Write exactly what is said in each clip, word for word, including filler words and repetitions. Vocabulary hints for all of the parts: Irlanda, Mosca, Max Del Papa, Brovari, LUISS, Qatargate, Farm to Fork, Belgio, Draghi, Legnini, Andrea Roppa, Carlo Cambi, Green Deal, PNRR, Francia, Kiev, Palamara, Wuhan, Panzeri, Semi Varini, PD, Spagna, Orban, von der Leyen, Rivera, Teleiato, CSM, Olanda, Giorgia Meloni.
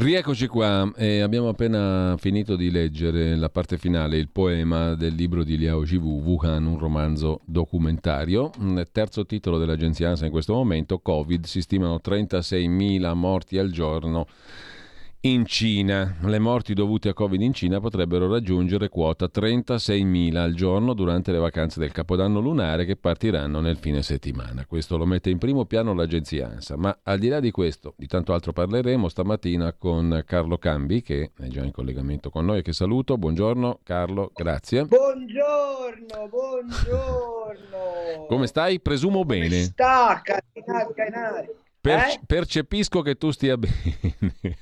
Rieccoci qua, eh, abbiamo appena finito di leggere la parte finale, il poema del libro di Liao Jivu, Wuhan, un romanzo documentario. Terzo titolo dell'agenzia ANSA in questo momento, Covid, si stimano trentaseimila morti al giorno in Cina. Le morti dovute a Covid in Cina potrebbero raggiungere quota trentaseimila al giorno durante le vacanze del Capodanno lunare che partiranno nel fine settimana. Questo lo mette in primo piano l'agenzia ANSA, ma al di là di questo, di tanto altro parleremo stamattina con Carlo Cambi, che è già in collegamento con noi e che saluto. Buongiorno Carlo, grazie. Buongiorno, buongiorno. Come stai? Presumo bene. Come sta, canale, canale. Eh? Percepisco che tu stia bene.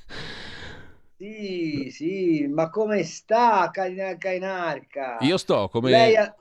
Sì, sì, ma come sta Cainarca? Io sto come... Lei ha,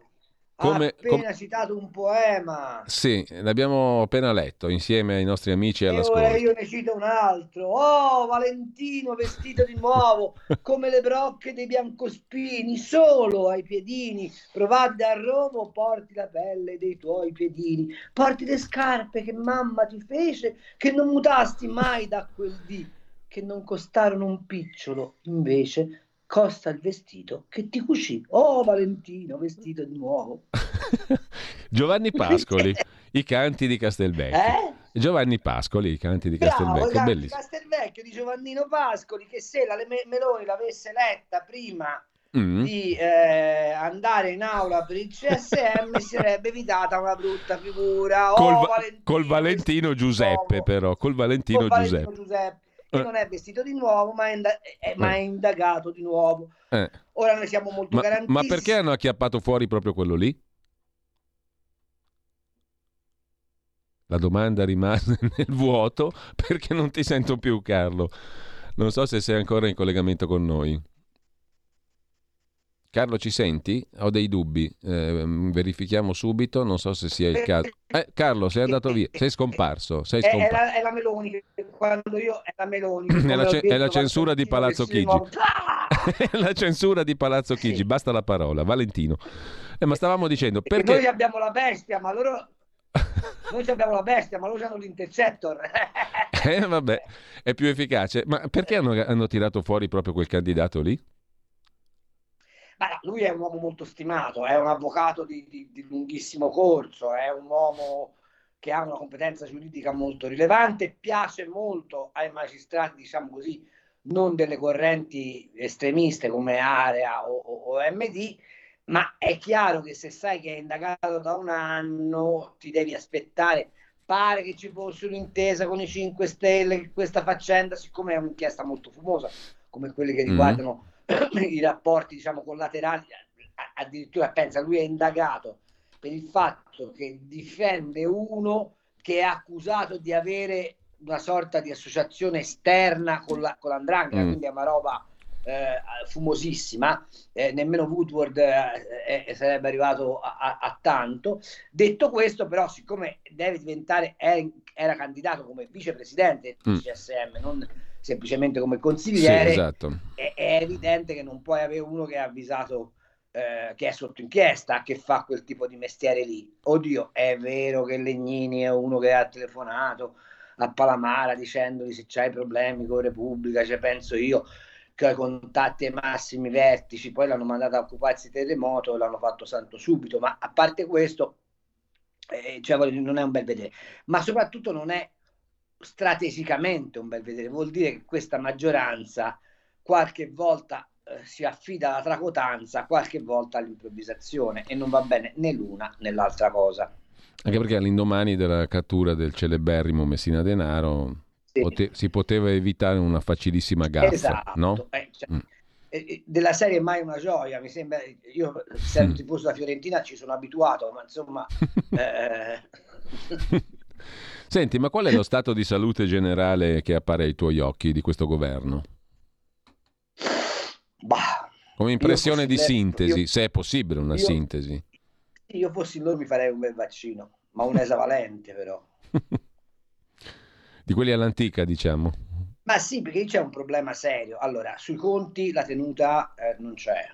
come, ha appena com... citato un poema. Sì, l'abbiamo appena letto insieme ai nostri amici e all'ascolto. Ora io ne cito un altro. Oh, Valentino vestito di nuovo, come le brocche dei biancospini, solo ai piedini. Provate a Roma, porti la pelle dei tuoi piedini. Porti le scarpe che mamma ti fece, che non mutasti mai da quel dì. Che non costarono un picciolo, invece costa il vestito che ti cucì. Oh Valentino, vestito di nuovo. Giovanni Pascoli, i canti di Castelvecchio. Eh? Giovanni Pascoli, i canti di Castelvecchio. Bravo, bellissimo. Castelvecchio di Giovannino Pascoli, che se la Meloni l'avesse letta prima mm. di eh, andare in aula per il C S M si sarebbe evitata una brutta figura. Col, oh, Valentino, col Valentino Giuseppe, però, col Valentino, col Valentino Giuseppe. Giuseppe. Che non è vestito di nuovo, ma è, inda- è, ma è indagato di nuovo. Eh. Ora noi siamo molto ma, garantiti. Ma perché hanno acchiappato fuori proprio quello lì? La domanda rimane nel vuoto, perché non ti sento più, Carlo. Non so se sei ancora in collegamento con noi. Carlo, ci senti? Ho dei dubbi. Eh, verifichiamo subito. Non so se sia il caso. Eh, Carlo, sei andato via. Sei scomparso. Sei scomparso. È, è, la, è la Meloni. Quando io è la Meloni. È la, ce, detto, è la censura di Palazzo Chigi. È la censura di Palazzo Chigi. Basta la parola, Valentino. Eh, ma stavamo dicendo perché. Noi abbiamo la bestia, ma loro. Noi abbiamo la bestia, ma loro hanno l'intercettor. Eh, vabbè, è più efficace. Ma perché hanno, hanno tirato fuori proprio quel candidato lì? Allora, lui è un uomo molto stimato, è un avvocato di, di, di lunghissimo corso, è un uomo che ha una competenza giuridica molto rilevante, piace molto ai magistrati, diciamo così, non delle correnti estremiste come Area o, o, o M D, ma è chiaro che se sai che è indagato da un anno ti devi aspettare. Pare che ci fosse un'intesa con i cinque Stelle che questa faccenda, siccome è un'inchiesta molto fumosa, come quelle che riguardano mm-hmm. i rapporti, diciamo, collaterali, addirittura pensa, lui è indagato per il fatto che difende uno che è accusato di avere una sorta di associazione esterna con la con l'andrangheta, mm. quindi è una roba eh, fumosissima, eh, nemmeno Woodward eh, eh, sarebbe arrivato a, a, a tanto. Detto questo, però, siccome deve diventare è, era candidato come vicepresidente del mm. C S M, non semplicemente come consigliere, sì, esatto. è, è evidente che non puoi avere uno che è avvisato eh, che è sotto inchiesta, che fa quel tipo di mestiere lì. Oddio, è vero che Legnini è uno che ha telefonato a Palamara dicendogli se c'hai problemi con Repubblica, cioè penso io, che ho i contatti ai massimi vertici, poi l'hanno mandato a occuparsi del terremoto e l'hanno fatto santo subito, ma a parte questo eh, cioè, non è un bel vedere, ma soprattutto non è strategicamente un bel vedere. Vuol dire che questa maggioranza qualche volta eh, si affida alla tracotanza, qualche volta all'improvvisazione, e non va bene né l'una né l'altra cosa, anche perché all'indomani della cattura del celeberrimo Messina Denaro sì. pote- si poteva evitare una facilissima gaffe, esatto. no? eh, cioè, mm. della serie è mai una gioia, mi sembra. Io essendo tifoso della Fiorentina ci sono abituato, ma insomma eh... Senti, ma qual è lo stato di salute generale che appare ai tuoi occhi di questo governo? Bah, come impressione di sintesi, io, se è possibile una io, sintesi. Io fossi loro mi farei un bel vaccino, ma un esavalente però. Di quelli all'antica, diciamo. Ma sì, perché c'è un problema serio. Allora, sui conti la tenuta eh, non c'è.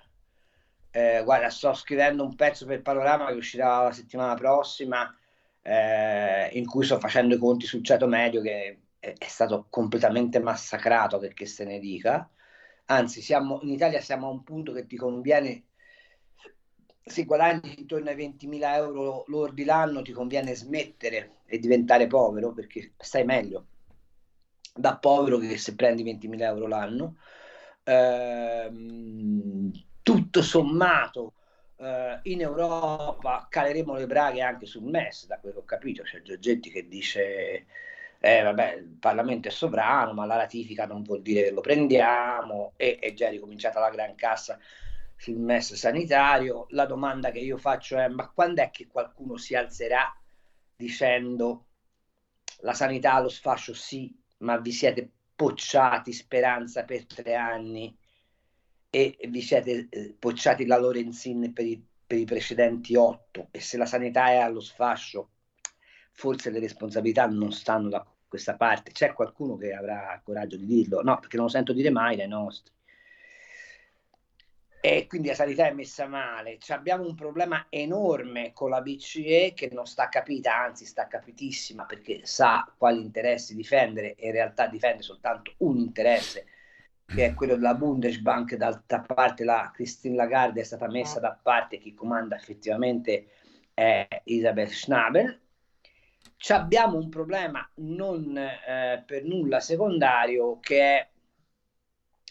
Eh, guarda, sto scrivendo un pezzo per Panorama che uscirà la settimana prossima, eh, in cui sto facendo i conti sul ceto medio che è, è stato completamente massacrato, perché se ne dica. Anzi, siamo, in Italia siamo a un punto che ti conviene, se guadagni intorno ai ventimila euro lordi l'anno, ti conviene smettere e diventare povero, perché stai meglio da povero che se prendi ventimila euro l'anno. Ehm, tutto sommato eh, in Europa caleremo le braghe anche sul M E S, da quello che ho capito. C'è Giorgetti che dice eh, vabbè, il Parlamento è sovrano, ma la ratifica non vuol dire che lo prendiamo, e è già ricominciata la gran cassa sul M E S sanitario. La domanda che io faccio è: ma quando è che qualcuno si alzerà dicendo la sanità allo sfascio sì, ma vi siete pocciati Speranza per tre anni e vi siete eh, pocciati la Lorenzin per i, per i precedenti otto, e se la sanità è allo sfascio forse le responsabilità non stanno da questa parte? C'è qualcuno che avrà il coraggio di dirlo? No, perché non lo sento dire mai dai nostri. E quindi la sanità è messa male. Abbiamo un problema enorme con la B C E che non sta capita, anzi sta capitissima, perché sa quali interessi difendere e in realtà difende soltanto un interesse, che è quello della Bundesbank. D'altra parte la Christine Lagarde è stata messa da parte, chi comanda effettivamente è Isabel Schnabel. Abbiamo un problema non eh, per nulla secondario, che è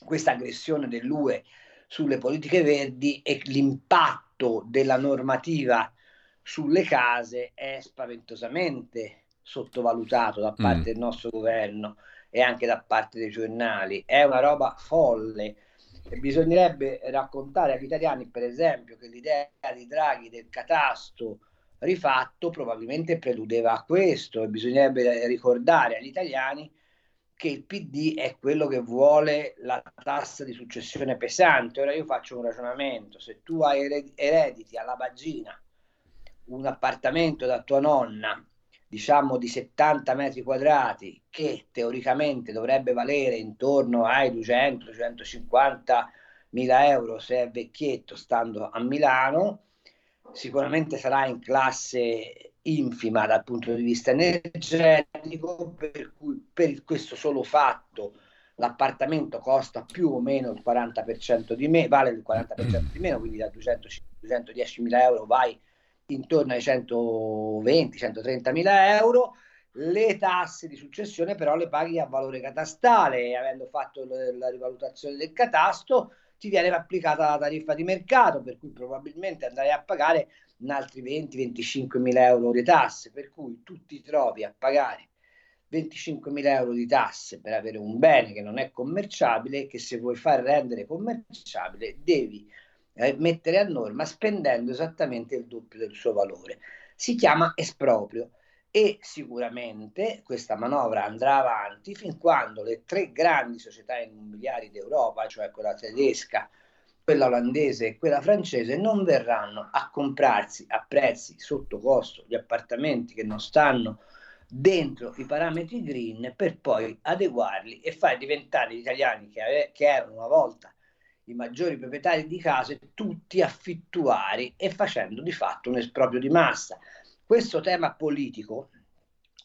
questa aggressione dell'U E sulle politiche verdi, e l'impatto della normativa sulle case è spaventosamente sottovalutato da parte mm. del nostro governo e anche da parte dei giornali. È una roba folle. E bisognerebbe raccontare agli italiani, per esempio, che l'idea di Draghi del catasto rifatto probabilmente preludeva a questo, e bisognerebbe ricordare agli italiani che il P D è quello che vuole la tassa di successione pesante. Ora io faccio un ragionamento: se tu hai erediti alla baggina un appartamento da tua nonna, diciamo di settanta metri quadrati, che teoricamente dovrebbe valere intorno ai duecento duecentocinquanta mila euro se è vecchietto, stando a Milano, sicuramente sarà in classe infima dal punto di vista energetico, per cui per questo solo fatto l'appartamento costa più o meno il quaranta per cento di me, vale il quaranta per cento di meno, quindi da duecento duecentodiecimila euro vai intorno ai centoventi centotrentamila euro. Le tasse di successione però le paghi a valore catastale, e avendo fatto le, la rivalutazione del catasto ti viene applicata la tariffa di mercato, per cui probabilmente andrai a pagare altri venti venticinque mila euro di tasse, per cui tu ti trovi a pagare venticinque mila euro di tasse per avere un bene che non è commerciabile, che se vuoi far rendere commerciabile devi eh, mettere a norma spendendo esattamente il doppio del suo valore. Si chiama esproprio, e sicuramente questa manovra andrà avanti fin quando le tre grandi società immobiliari d'Europa, cioè quella tedesca, quella olandese e quella francese, non verranno a comprarsi a prezzi sotto costo gli appartamenti che non stanno dentro i parametri green, per poi adeguarli e far diventare gli italiani, che, ave- che erano una volta i maggiori proprietari di case, tutti affittuari, e facendo di fatto un esproprio di massa. Questo tema politico,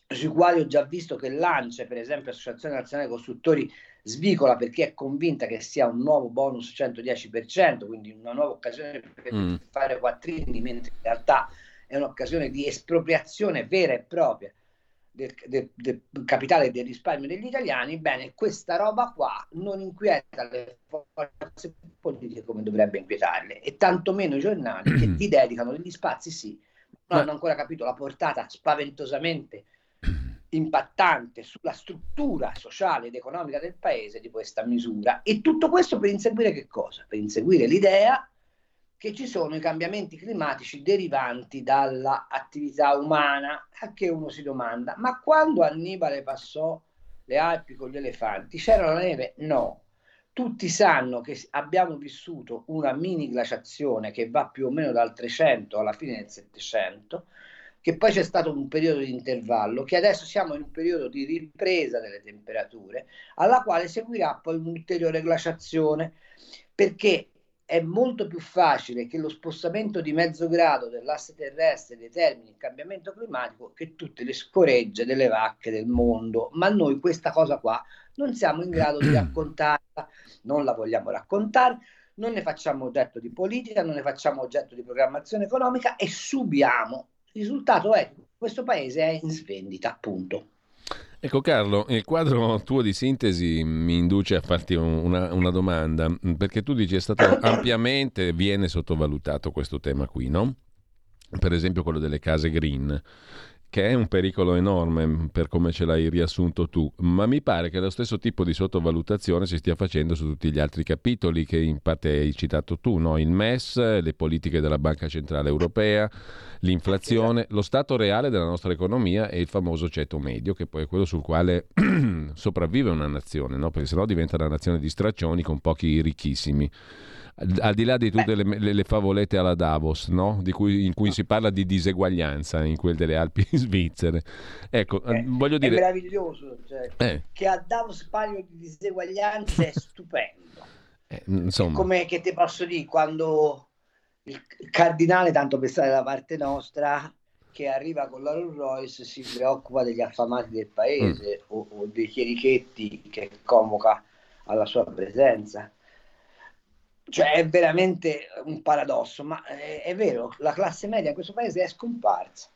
sui quali ho già visto che l'ANCE, per esempio Associazione Nazionale Costruttori, svicola, perché è convinta che sia un nuovo bonus centodieci per cento, quindi una nuova occasione per mm. fare quattrini, mentre in realtà è un'occasione di espropriazione vera e propria del, del, del capitale e del risparmio degli italiani. Bene, questa roba qua non inquieta le forze politiche come dovrebbe inquietarle, e tantomeno i giornali che gli dedicano degli spazi sì, ma non hanno ancora capito la portata spaventosamente impattante sulla struttura sociale ed economica del paese di questa misura. E tutto questo per inseguire che cosa? Per inseguire l'idea che ci sono i cambiamenti climatici derivanti dalla attività umana, a che uno si domanda, ma quando Annibale passò le Alpi con gli elefanti, c'era la neve? No. Tutti sanno che abbiamo vissuto una mini glaciazione che va più o meno dal trecento alla fine del settecento, che poi c'è stato un periodo di intervallo, che adesso siamo in un periodo di ripresa delle temperature, alla quale seguirà poi un'ulteriore glaciazione, perché è molto più facile che lo spostamento di mezzo grado dell'asse terrestre determini il cambiamento climatico che tutte le scoregge delle vacche del mondo. Ma noi questa cosa qua non siamo in grado di raccontarla, non la vogliamo raccontare, non ne facciamo oggetto di politica, non ne facciamo oggetto di programmazione economica e subiamo. Il risultato è che questo paese è in svendita, appunto. Ecco Carlo, il quadro tuo di sintesi mi induce a farti una, una domanda, perché tu dici è stato ampiamente, viene sottovalutato questo tema qui, no? Per esempio quello delle case green, che è un pericolo enorme per come ce l'hai riassunto tu, ma mi pare che lo stesso tipo di sottovalutazione si stia facendo su tutti gli altri capitoli che in parte hai citato tu, no? Il M E S, le politiche della Banca Centrale Europea, l'inflazione, lo stato reale della nostra economia e il famoso ceto medio, che poi è quello sul quale sopravvive una nazione, no? Perché sennò diventa una nazione di straccioni con pochi ricchissimi. Al di là di tutte le, le, le favolette alla Davos, no? Di cui, in cui si parla di diseguaglianza, in quel delle Alpi svizzere. Ecco, eh, voglio dire... È meraviglioso, cioè, eh. che a Davos parli di diseguaglianza è stupendo. Eh, insomma. È come che te posso dire, quando il cardinale, tanto per stare dalla parte nostra, che arriva con la Rolls Royce, si preoccupa degli affamati del paese mm. o, o dei chierichetti che convoca alla sua presenza. Cioè è veramente un paradosso, ma è, è vero, la classe media in questo paese è scomparsa.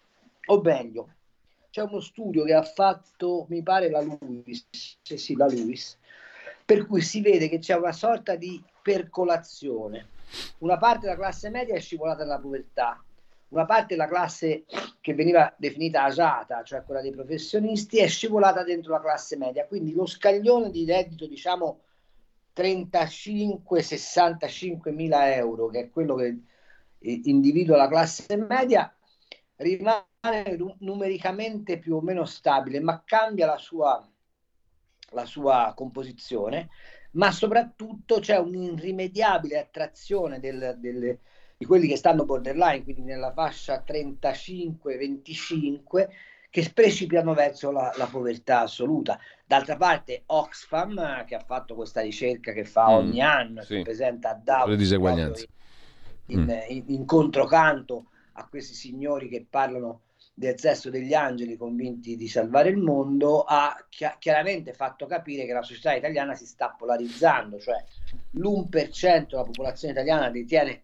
O meglio, c'è uno studio che ha fatto, mi pare, la LUISS, sì, sì, la LUISS, per cui si vede che c'è una sorta di percolazione. Una parte della classe media è scivolata nella povertà, una parte della classe che veniva definita agiata, cioè quella dei professionisti, è scivolata dentro la classe media. Quindi lo scaglione di reddito, diciamo, trentacinque sessantacinque mila euro, che è quello che individua la classe media, rimane numericamente più o meno stabile, ma cambia la sua, la sua composizione, ma soprattutto c'è un'irrimediabile attrazione del, del, di quelli che stanno borderline, quindi nella fascia trentacinque venticinque, che precipitano verso la, la povertà assoluta. D'altra parte Oxfam, che ha fatto questa ricerca che fa mm, ogni anno, sì, che presenta a Davos in, in, in, in controcanto a questi signori che parlano del sesso degli angeli convinti di salvare il mondo, ha chi- chiaramente fatto capire che la società italiana si sta polarizzando, cioè l'uno per cento della popolazione italiana detiene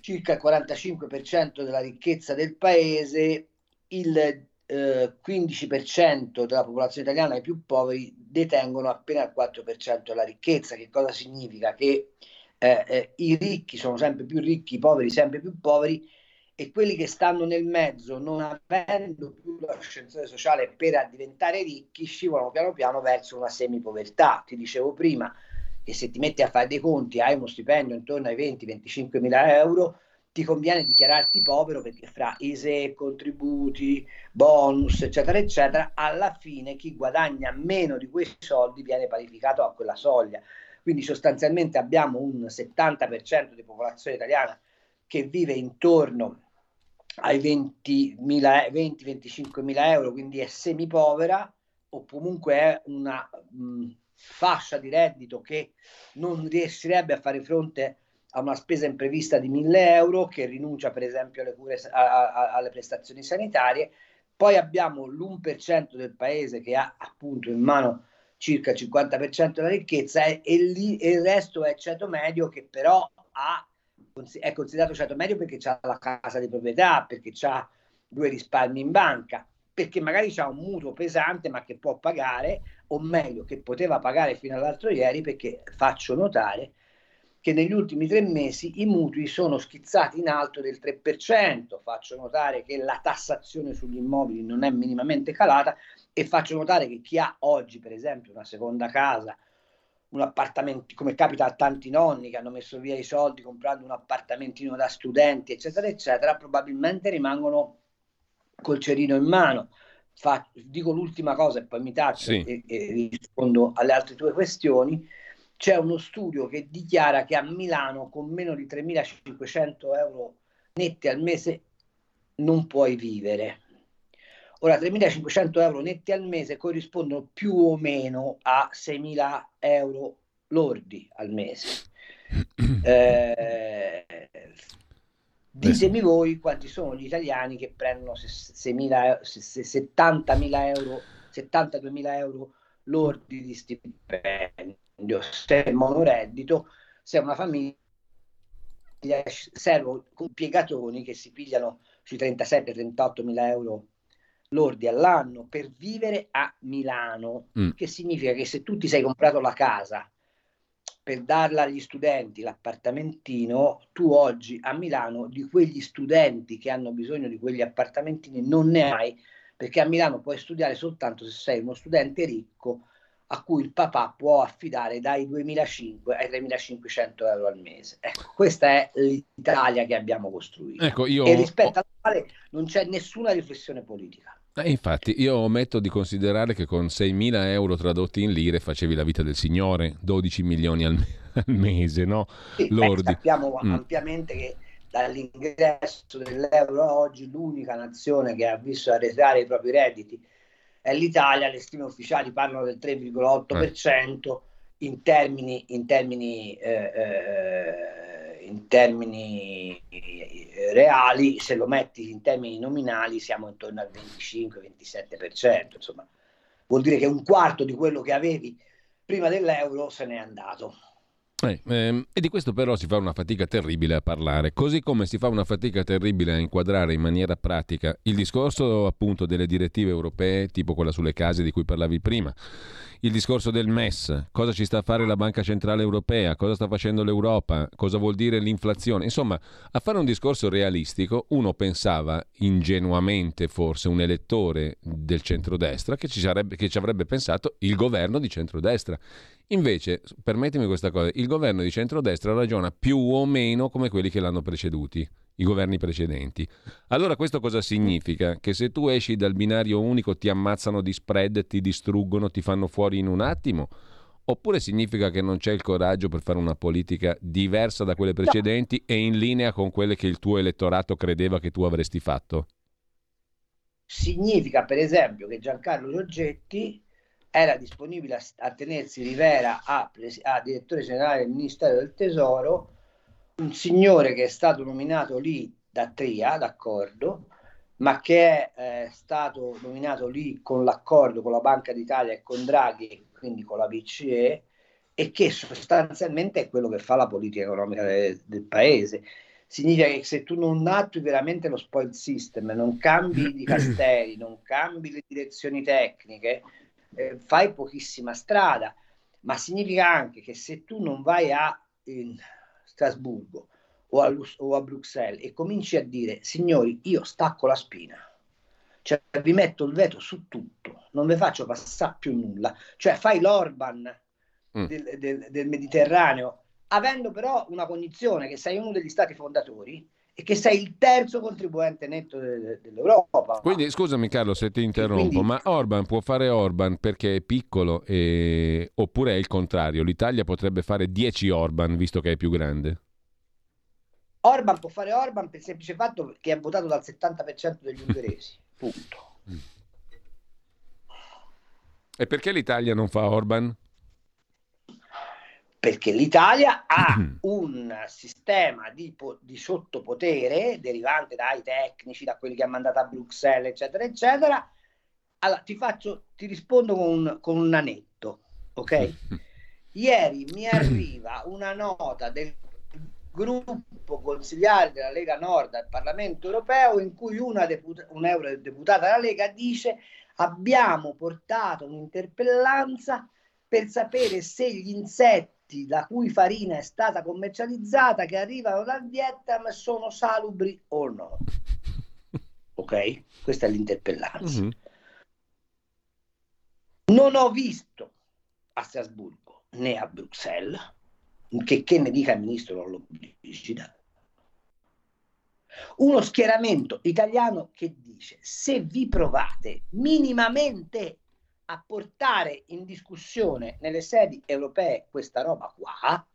circa il quarantacinque per cento della ricchezza del paese, il quindici per cento della popolazione italiana, i più poveri, detengono appena il quattro per cento della ricchezza. Che cosa significa? Che eh, eh, i ricchi sono sempre più ricchi, i poveri sempre più poveri, e quelli che stanno nel mezzo, non avendo più l'ascensore sociale per diventare ricchi, scivolano piano piano verso una semipovertà. Ti dicevo prima che se ti metti a fare dei conti, hai uno stipendio intorno ai venti venticinque mila euro, ti conviene dichiararti povero, perché fra I S E E, contributi, bonus, eccetera, eccetera, alla fine chi guadagna meno di quei soldi viene parificato a quella soglia. Quindi sostanzialmente abbiamo un settanta per cento di popolazione italiana che vive intorno ai venti venticinque mila euro, quindi è semipovera, o comunque è una mh, fascia di reddito che non riuscirebbe a fare fronte a una spesa imprevista di mille euro, che rinuncia per esempio alle cure, a, a, alle prestazioni sanitarie. Poi abbiamo l'uno per cento del paese che ha appunto in mano circa il cinquanta per cento della ricchezza, e, e, lì, e il resto è ceto medio, che però ha, è considerato ceto medio perché ha la casa di proprietà, perché ha due risparmi in banca, perché magari ha un mutuo pesante ma che può pagare, o meglio che poteva pagare fino all'altro ieri, perché faccio notare che negli ultimi tre mesi i mutui sono schizzati in alto del tre per cento, faccio notare che la tassazione sugli immobili non è minimamente calata, e faccio notare che chi ha oggi, per esempio, una seconda casa, un appartamento, come capita a tanti nonni che hanno messo via i soldi comprando un appartamentino da studenti, eccetera, eccetera, probabilmente rimangono col cerino in mano. Fa, dico l'ultima cosa e poi mi taccio, sì, e, e rispondo alle altre tue questioni. C'è uno studio che dichiara che a Milano con meno di tremilacinquecento euro netti al mese non puoi vivere. Ora, tremilacinquecento euro netti al mese corrispondono più o meno a seimila euro lordi al mese. Eh, ditemi voi quanti sono gli italiani che prendono settantamila euro, settantaduemila euro lordi di stipendio. Se è monoreddito, se è una famiglia, servono con piegatoni che si pigliano sui trentasette-trentottomila euro lordi all'anno per vivere a Milano, mm. che significa che se tu ti sei comprato la casa per darla agli studenti, l'appartamentino, tu oggi a Milano di quegli studenti che hanno bisogno di quegli appartamentini non ne hai, perché a Milano puoi studiare soltanto se sei uno studente ricco a cui il papà può affidare dai duemilacinquecento ai tremilacinquecento euro al mese. Ecco, questa è l'Italia che abbiamo costruito, ecco, io... e rispetto alla quale non c'è nessuna riflessione politica. Eh, infatti io ometto di considerare che con seimila euro tradotti in lire facevi la vita del signore, dodici milioni al, me- al mese, no? Sì, lordi. Beh, sappiamo mm. ampiamente che dall'ingresso dell'euro a oggi l'unica nazione che ha visto arretrare i propri redditi è l'Italia. Le stime ufficiali parlano del tre virgola otto per cento eh. in termini in termini eh, eh, in termini reali. Se lo metti in termini nominali siamo intorno al venticinque ventisette per cento, insomma vuol dire che un quarto di quello che avevi prima dell'euro se n'è andato. Eh, ehm, e di questo però si fa una fatica terribile a parlare, così come si fa una fatica terribile a inquadrare in maniera pratica il discorso appunto delle direttive europee, tipo quella sulle case di cui parlavi prima, il discorso del M E S, cosa ci sta a fare la Banca Centrale Europea, cosa sta facendo l'Europa, cosa vuol dire l'inflazione. Insomma, a fare un discorso realistico uno pensava, ingenuamente forse, un elettore del centrodestra che ci sarebbe, che ci avrebbe pensato il governo di centrodestra. Invece, permettimi questa cosa, il governo di centrodestra ragiona più o meno come quelli che l'hanno preceduti, i governi precedenti. Allora questo cosa significa? Che se tu esci dal binario unico ti ammazzano di spread, ti distruggono, ti fanno fuori in un attimo? Oppure significa che non c'è il coraggio per fare una politica diversa da quelle precedenti e in linea con quelle che il tuo elettorato credeva che tu avresti fatto? Significa, per esempio, che Giancarlo Giorgetti era disponibile a, a tenersi Rivera a, pres- a direttore generale del Ministero del Tesoro, un signore che è stato nominato lì da Tria, d'accordo, ma che è eh, stato nominato lì con l'accordo con la Banca d'Italia e con Draghi, quindi con la B C E, e che sostanzialmente è quello che fa la politica economica de- del paese. Significa che se tu non attui veramente lo spoil system, non cambi i casteri, non cambi le direzioni tecniche, Eh, fai pochissima strada. Ma significa anche che se tu non vai a in Strasburgo o a, o a Bruxelles e cominci a dire: signori, io stacco la spina, cioè vi metto il veto su tutto, non vi faccio passare più nulla, cioè fai l'Orban mm. del, del, del Mediterraneo, avendo però una condizione, che sei uno degli stati fondatori e che sei il terzo contribuente netto de- dell'Europa. Quindi scusami Carlo se ti interrompo, quindi... ma Orban può fare Orban perché è piccolo e... oppure è il contrario? L'Italia potrebbe fare dieci Orban visto che è più grande? Orban può fare Orban per il semplice fatto che è votato dal settanta per cento degli ungheresi, punto. E perché l'Italia non fa Orban? Perché l'Italia ha un sistema di, po- di sottopotere derivante dai tecnici, da quelli che ha mandato a Bruxelles, eccetera, eccetera. Allora, ti faccio, ti rispondo con un, con un aneddoto, ok? Ieri mi arriva una nota del gruppo consigliare della Lega Nord al Parlamento europeo in cui una deputa- eurodeputata della Lega dice: abbiamo portato un'interpellanza per sapere se gli insetti la cui farina è stata commercializzata, che arrivano dal Vietnam, sono salubri o no. Ok? Questa è l'interpellanza. Mm-hmm. Non ho visto a Strasburgo né a Bruxelles, che, che ne dica il ministro Lollobrigida, uno schieramento italiano che dice: se vi provate minimamente a portare in discussione nelle sedi europee questa roba qua,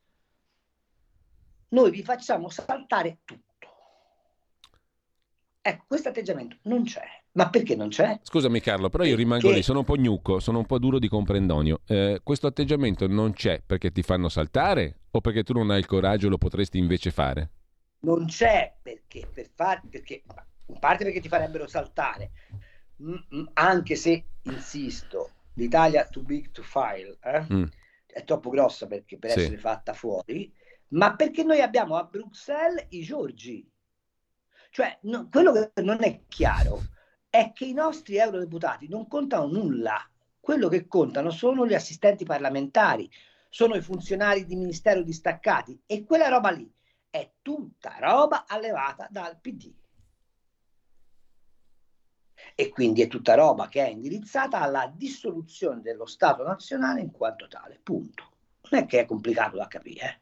noi vi facciamo saltare tutto. Ecco, questo atteggiamento non c'è. Ma perché non c'è? Scusami Carlo, però io rimango che... lì, sono un po' gnucco, sono un po' duro di comprendonio. Eh, questo atteggiamento non c'è perché ti fanno saltare o perché tu non hai il coraggio, lo potresti invece fare? Non c'è perché, per far, perché in parte perché ti farebbero saltare, mm, anche se, insisto, l'Italia too big to fail, eh? mm. è troppo grossa perché per sì. essere fatta fuori, ma perché noi abbiamo a Bruxelles i Giorgi. Cioè, no, quello che non è chiaro è che i nostri eurodeputati non contano nulla. Quello che contano sono gli assistenti parlamentari, sono i funzionari di ministero distaccati, e quella roba lì è tutta roba allevata dal P D. E quindi è tutta roba che è indirizzata alla dissoluzione dello Stato nazionale in quanto tale, punto. Non è che è complicato da capire.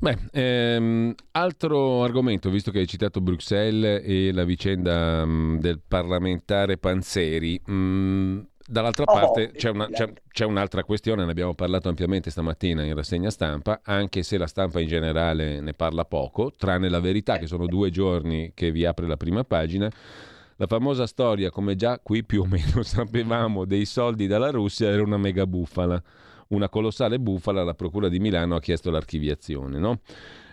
Beh, ehm, altro argomento, visto che hai citato Bruxelles e la vicenda mh, del parlamentare Panzeri, mh, dall'altra oh, parte c'è, una, c'è, c'è un'altra questione, ne abbiamo parlato ampiamente stamattina in rassegna stampa, anche se la stampa in generale ne parla poco, tranne La Verità, che sono due giorni che vi apre la prima pagina. La famosa storia, come già qui più o meno sapevamo, dei soldi dalla Russia era una mega bufala. Una colossale bufala, la Procura di Milano ha chiesto l'archiviazione, no?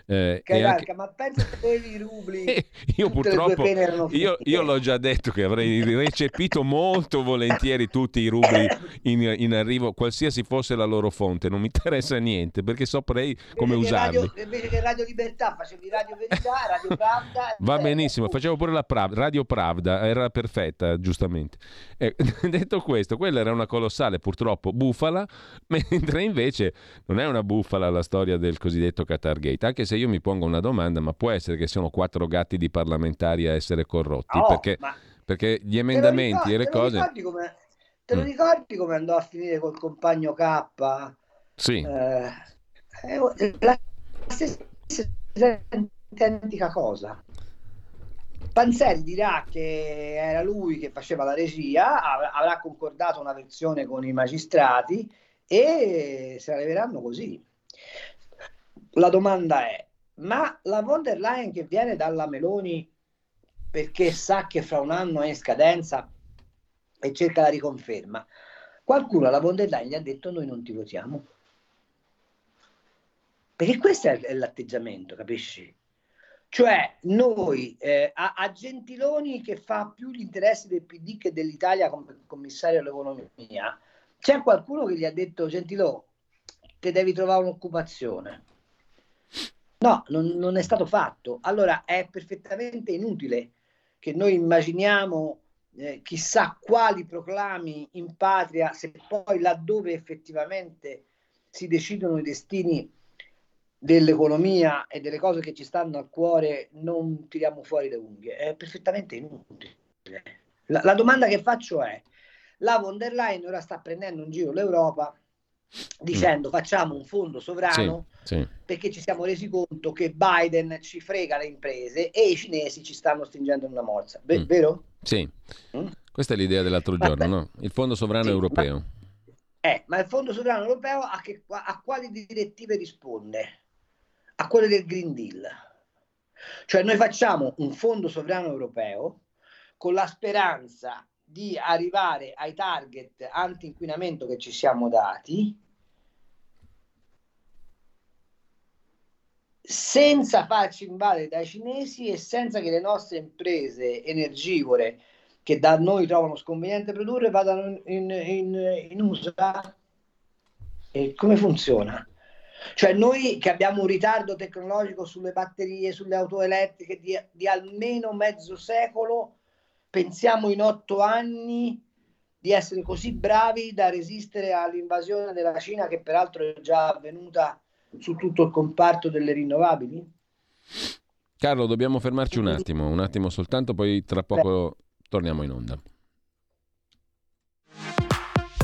Eh, che anche... ma pensa per i rubli. Eh, io purtroppo, io, io l'ho già detto che avrei recepito molto volentieri tutti i rubli in, in arrivo, qualsiasi fosse la loro fonte, non mi interessa niente perché saprei come invece usarli. Che radio, invece che Radio Libertà facevi Radio Verità, Radio Pravda. Va eh, benissimo, facevo pure la Pravda, Radio Pravda, era perfetta, giustamente. Eh, detto questo, quella era una colossale, purtroppo, bufala, mentre invece non è una bufala la storia del cosiddetto Qatargate, anche se io mi pongo una domanda, ma può essere che siano quattro gatti di parlamentari a essere corrotti? Oh, perché, perché gli emendamenti ricordi, e le te cose... Ricordi come, te lo mm. ricordi come andò a finire col compagno K? Sì. Eh, la stessa identica cosa. Panzeri dirà che era lui che faceva la regia, avrà concordato una versione con i magistrati e se la leveranno così. La domanda è: ma la von der Leyen che viene dalla Meloni perché sa che fra un anno è in scadenza e cerca la riconferma, qualcuno alla von der Leyen gli ha detto noi non ti votiamo? Perché questo è l'atteggiamento, capisci? Cioè noi, eh, a, a Gentiloni che fa più gli interessi del P D che dell'Italia come commissario all'economia, c'è qualcuno che gli ha detto: Gentilò, te devi trovare un'occupazione. No, non, non è stato fatto. Allora è perfettamente inutile che noi immaginiamo eh, chissà quali proclami in patria, se poi laddove effettivamente si decidono i destini dell'economia e delle cose che ci stanno al cuore non tiriamo fuori le unghie. È perfettamente inutile. La, la domanda che faccio è: la von der Leyen ora sta prendendo in giro l'Europa dicendo mm. facciamo un fondo sovrano sì, sì. perché ci siamo resi conto che Biden ci frega le imprese e i cinesi ci stanno stringendo una morsa. Be- mm. Vero? Sì. Mm? Questa è l'idea dell'altro ma giorno, per... no? Il fondo sovrano sì, europeo. Ma... Eh, ma il fondo sovrano europeo a, che, a quali direttive risponde? A quelle del Green Deal. Cioè noi facciamo un fondo sovrano europeo con la speranza di arrivare ai target anti-inquinamento che ci siamo dati senza farci invadere dai cinesi e senza che le nostre imprese energivore che da noi trovano sconveniente produrre vadano in, in, in U S A. E come funziona? Cioè noi che abbiamo un ritardo tecnologico sulle batterie, sulle auto elettriche di, di almeno mezzo secolo, pensiamo in otto anni di essere così bravi da resistere all'invasione della Cina, che peraltro è già avvenuta su tutto il comparto delle rinnovabili? Carlo, dobbiamo fermarci un attimo, un attimo soltanto, poi tra poco torniamo in onda.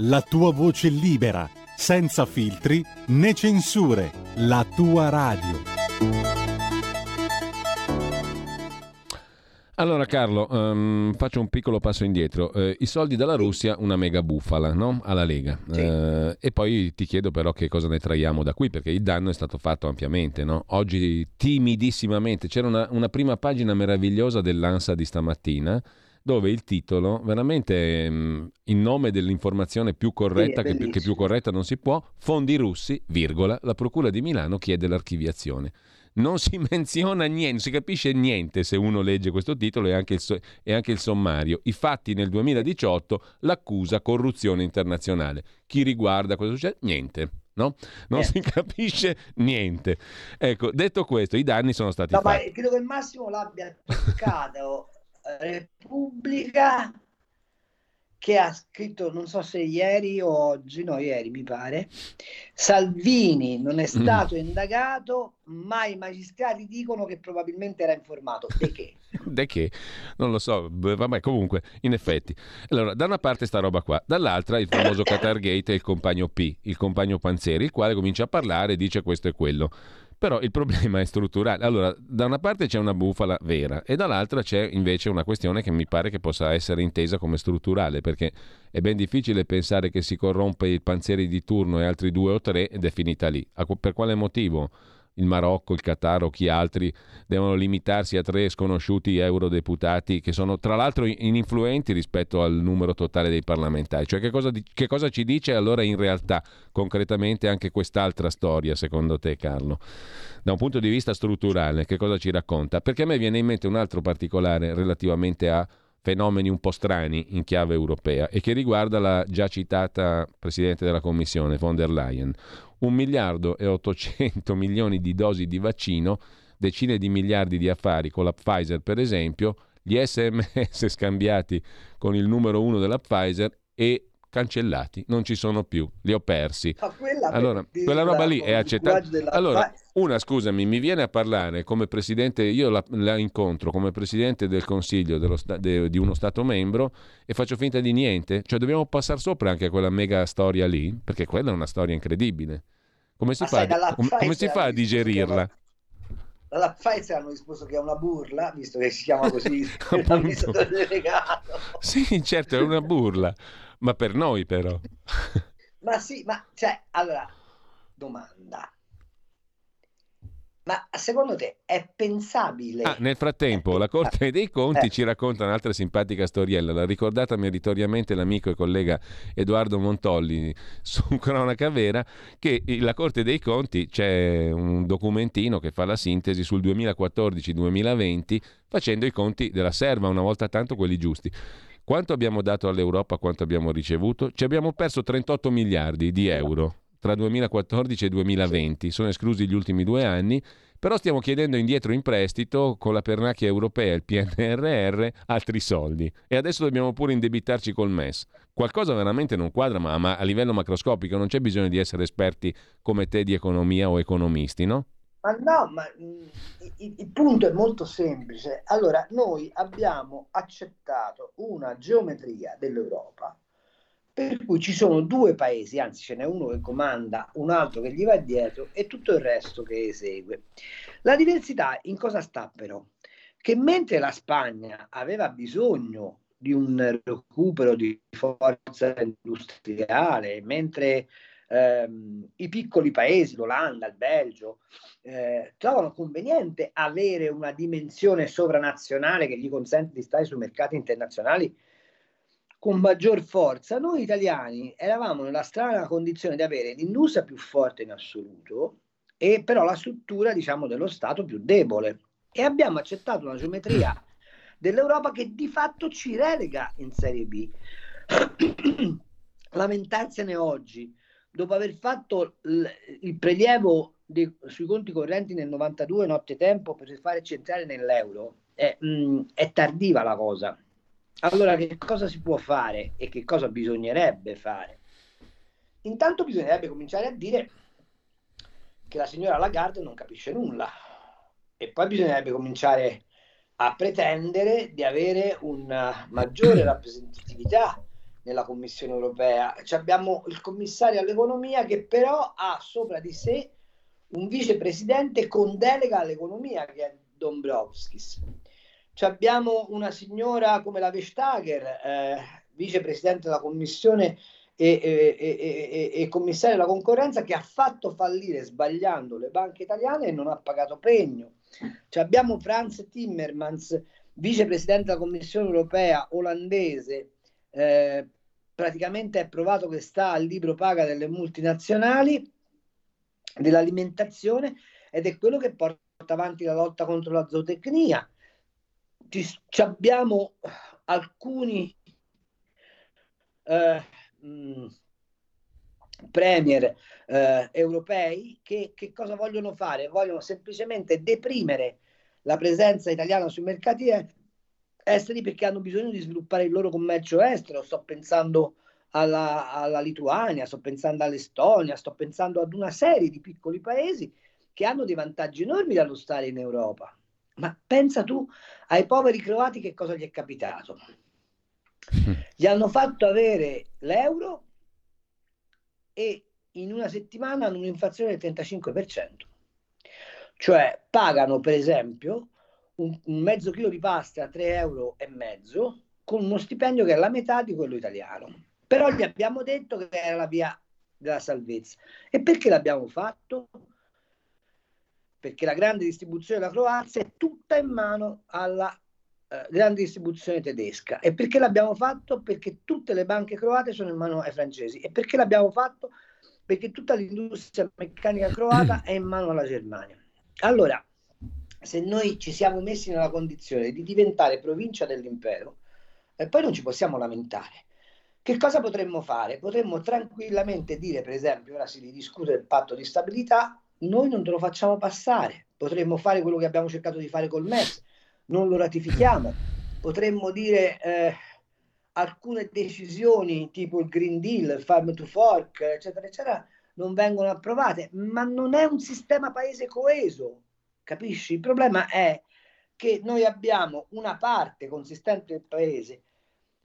la tua voce libera, senza filtri né censure, la tua radio. Allora Carlo, um, faccio un piccolo passo indietro. Uh, I soldi dalla Russia, una mega bufala, no? Alla Lega. Sì. Uh, e poi ti chiedo però che cosa ne traiamo da qui, perché il danno è stato fatto ampiamente, no? Oggi timidissimamente, c'era una, una prima pagina meravigliosa dell'Ansa di stamattina, dove il titolo, veramente in nome dell'informazione più corretta, sì, che, più, che più corretta non si può, fondi russi, virgola, la Procura di Milano chiede l'archiviazione. Non si menziona niente, non si capisce niente se uno legge questo titolo e anche il, e anche il sommario. I fatti nel duemiladiciotto, l'accusa corruzione internazionale. Chi riguarda cosa succede? Niente. No? Non eh. si capisce niente. Ecco, detto questo, i danni sono stati no, fatti. Ma credo che Massimo l'abbia toccato... Repubblica, che ha scritto, non so se ieri o oggi, no ieri mi pare, Salvini non è stato mm. indagato, ma i magistrati dicono che probabilmente era informato. De che? De che? Non lo so, vabbè, comunque, in effetti. Allora, da una parte sta roba qua, dall'altra il famoso Qatargate e il compagno P, il compagno Panzeri, il quale comincia a parlare e dice questo e quello. Però il problema è strutturale. Allora, da una parte c'è una bufala vera e dall'altra c'è invece una questione che mi pare che possa essere intesa come strutturale, perché è ben difficile pensare che si corrompe il Panzeri di turno e altri due o tre ed è finita lì. Per quale motivo il Marocco, il Qatar o chi altri devono limitarsi a tre sconosciuti eurodeputati che sono tra l'altro ininfluenti rispetto al numero totale dei parlamentari? Cioè che cosa, che cosa ci dice allora in realtà concretamente anche quest'altra storia, secondo te Carlo? Da un punto di vista strutturale, che cosa ci racconta? Perché a me viene in mente un altro particolare relativamente a fenomeni un po' strani in chiave europea e che riguarda la già citata Presidente della Commissione, von der Leyen. Un miliardo e ottocento milioni di dosi di vaccino, decine di miliardi di affari con la Pfizer per esempio, gli esse emme esse scambiati con il numero uno della Pfizer e cancellati, non ci sono più, li ho persi. Quella allora, quella roba lì è accettabile. Allora, una scusami, mi viene a parlare come presidente, io la, la incontro come presidente del Consiglio dello sta, de, di uno Stato membro e faccio finta di niente? Cioè dobbiamo passare sopra anche a quella mega storia lì, perché quella è una storia incredibile. Come si, fa, sai, com, come si fa a digerirla? Dalla Pfizer hanno risposto che è una burla, visto che si chiama così, l'amministratore delegato. Sì, certo, è una burla. Ma per noi però. Ma sì, ma cioè, allora, domanda. Ma secondo te è pensabile? Ah, nel frattempo la Corte dei Conti eh. ci racconta un'altra simpatica storiella, l'ha ricordata meritoriamente l'amico e collega Edoardo Montolli su Cronaca Vera, che la Corte dei Conti, c'è un documentino che fa la sintesi sul duemilaquattordici duemilaventi facendo i conti della serva, una volta tanto quelli giusti. Quanto abbiamo dato all'Europa, quanto abbiamo ricevuto? Ci abbiamo perso trentotto miliardi di euro tra duemilaquattordici e duemilaventi, sono esclusi gli ultimi due anni, però stiamo chiedendo indietro in prestito con la pernacchia europea e il P N R R altri soldi e adesso dobbiamo pure indebitarci col M E S. Qualcosa veramente non quadra, ma, ma a livello macroscopico non c'è bisogno di essere esperti come te di economia o economisti, no? Ma no, ma il, il punto è molto semplice. Allora, noi abbiamo accettato una geometria dell'Europa per cui ci sono due paesi, anzi ce n'è uno che comanda, un altro che gli va dietro e tutto il resto che esegue. La diversità in cosa sta però? Che mentre la Spagna aveva bisogno di un recupero di forza industriale, mentre Ehm, i piccoli paesi, l'Olanda, il Belgio, eh, trovano conveniente avere una dimensione sovranazionale che gli consente di stare sui mercati internazionali con maggior forza. Noi italiani eravamo nella strana condizione di avere l'industria più forte in assoluto e però la struttura, diciamo, dello Stato più debole, e abbiamo accettato una geometria dell'Europa che di fatto ci relega in Serie B lamentarsene oggi, dopo aver fatto il prelievo dei, sui conti correnti nel novantadue nottetempo per farci entrare nell'euro, è, mh, è tardiva la cosa. Allora che cosa si può fare e che cosa bisognerebbe fare? Intanto bisognerebbe cominciare a dire che la signora Lagarde non capisce nulla, e poi bisognerebbe cominciare a pretendere di avere una maggiore rappresentatività nella Commissione europea. Cioè abbiamo il commissario all'economia che però ha sopra di sé un vicepresidente con delega all'economia che è Dombrovskis. Cioè abbiamo una signora come la Vestager, eh, vicepresidente della Commissione e, e, e, e, e commissario della concorrenza, che ha fatto fallire sbagliando le banche italiane e non ha pagato pegno. Cioè abbiamo Franz Timmermans, vicepresidente della Commissione europea olandese, eh, praticamente è provato che sta al libro paga delle multinazionali dell'alimentazione ed è quello che porta avanti la lotta contro la zootecnia. Ci, ci abbiamo alcuni eh, mh, premier eh, europei che, che cosa vogliono fare? Vogliono semplicemente deprimere la presenza italiana sui mercati esteri perché hanno bisogno di sviluppare il loro commercio estero. Sto pensando alla, alla Lituania, sto pensando all'Estonia, sto pensando ad una serie di piccoli paesi che hanno dei vantaggi enormi dallo stare in Europa. Ma pensa tu ai poveri croati che cosa gli è capitato. Gli hanno fatto avere l'euro e in una settimana hanno un'inflazione del trentacinque per cento. Cioè pagano per esempio un, un mezzo chilo di pasta a tre euro e mezzo con uno stipendio che è la metà di quello italiano. Però gli abbiamo detto che era la via della salvezza. E perché l'abbiamo fatto? Perché la grande distribuzione della Croazia è tutta in mano alla eh, grande distribuzione tedesca. E perché l'abbiamo fatto? Perché tutte le banche croate sono in mano ai francesi. E perché l'abbiamo fatto? Perché tutta l'industria meccanica croata è in mano alla Germania. Allora, se noi ci siamo messi nella condizione di diventare provincia dell'impero, eh, poi non ci possiamo lamentare. Che cosa potremmo fare? Potremmo tranquillamente dire, per esempio, ora si discute del patto di stabilità, noi non te lo facciamo passare. Potremmo fare quello che abbiamo cercato di fare col M E S, non lo ratifichiamo. Potremmo dire eh, alcune decisioni tipo il Green Deal, Farm to Fork, eccetera, eccetera, non vengono approvate, ma non è un sistema paese coeso, capisci? Il problema è che noi abbiamo una parte consistente del paese,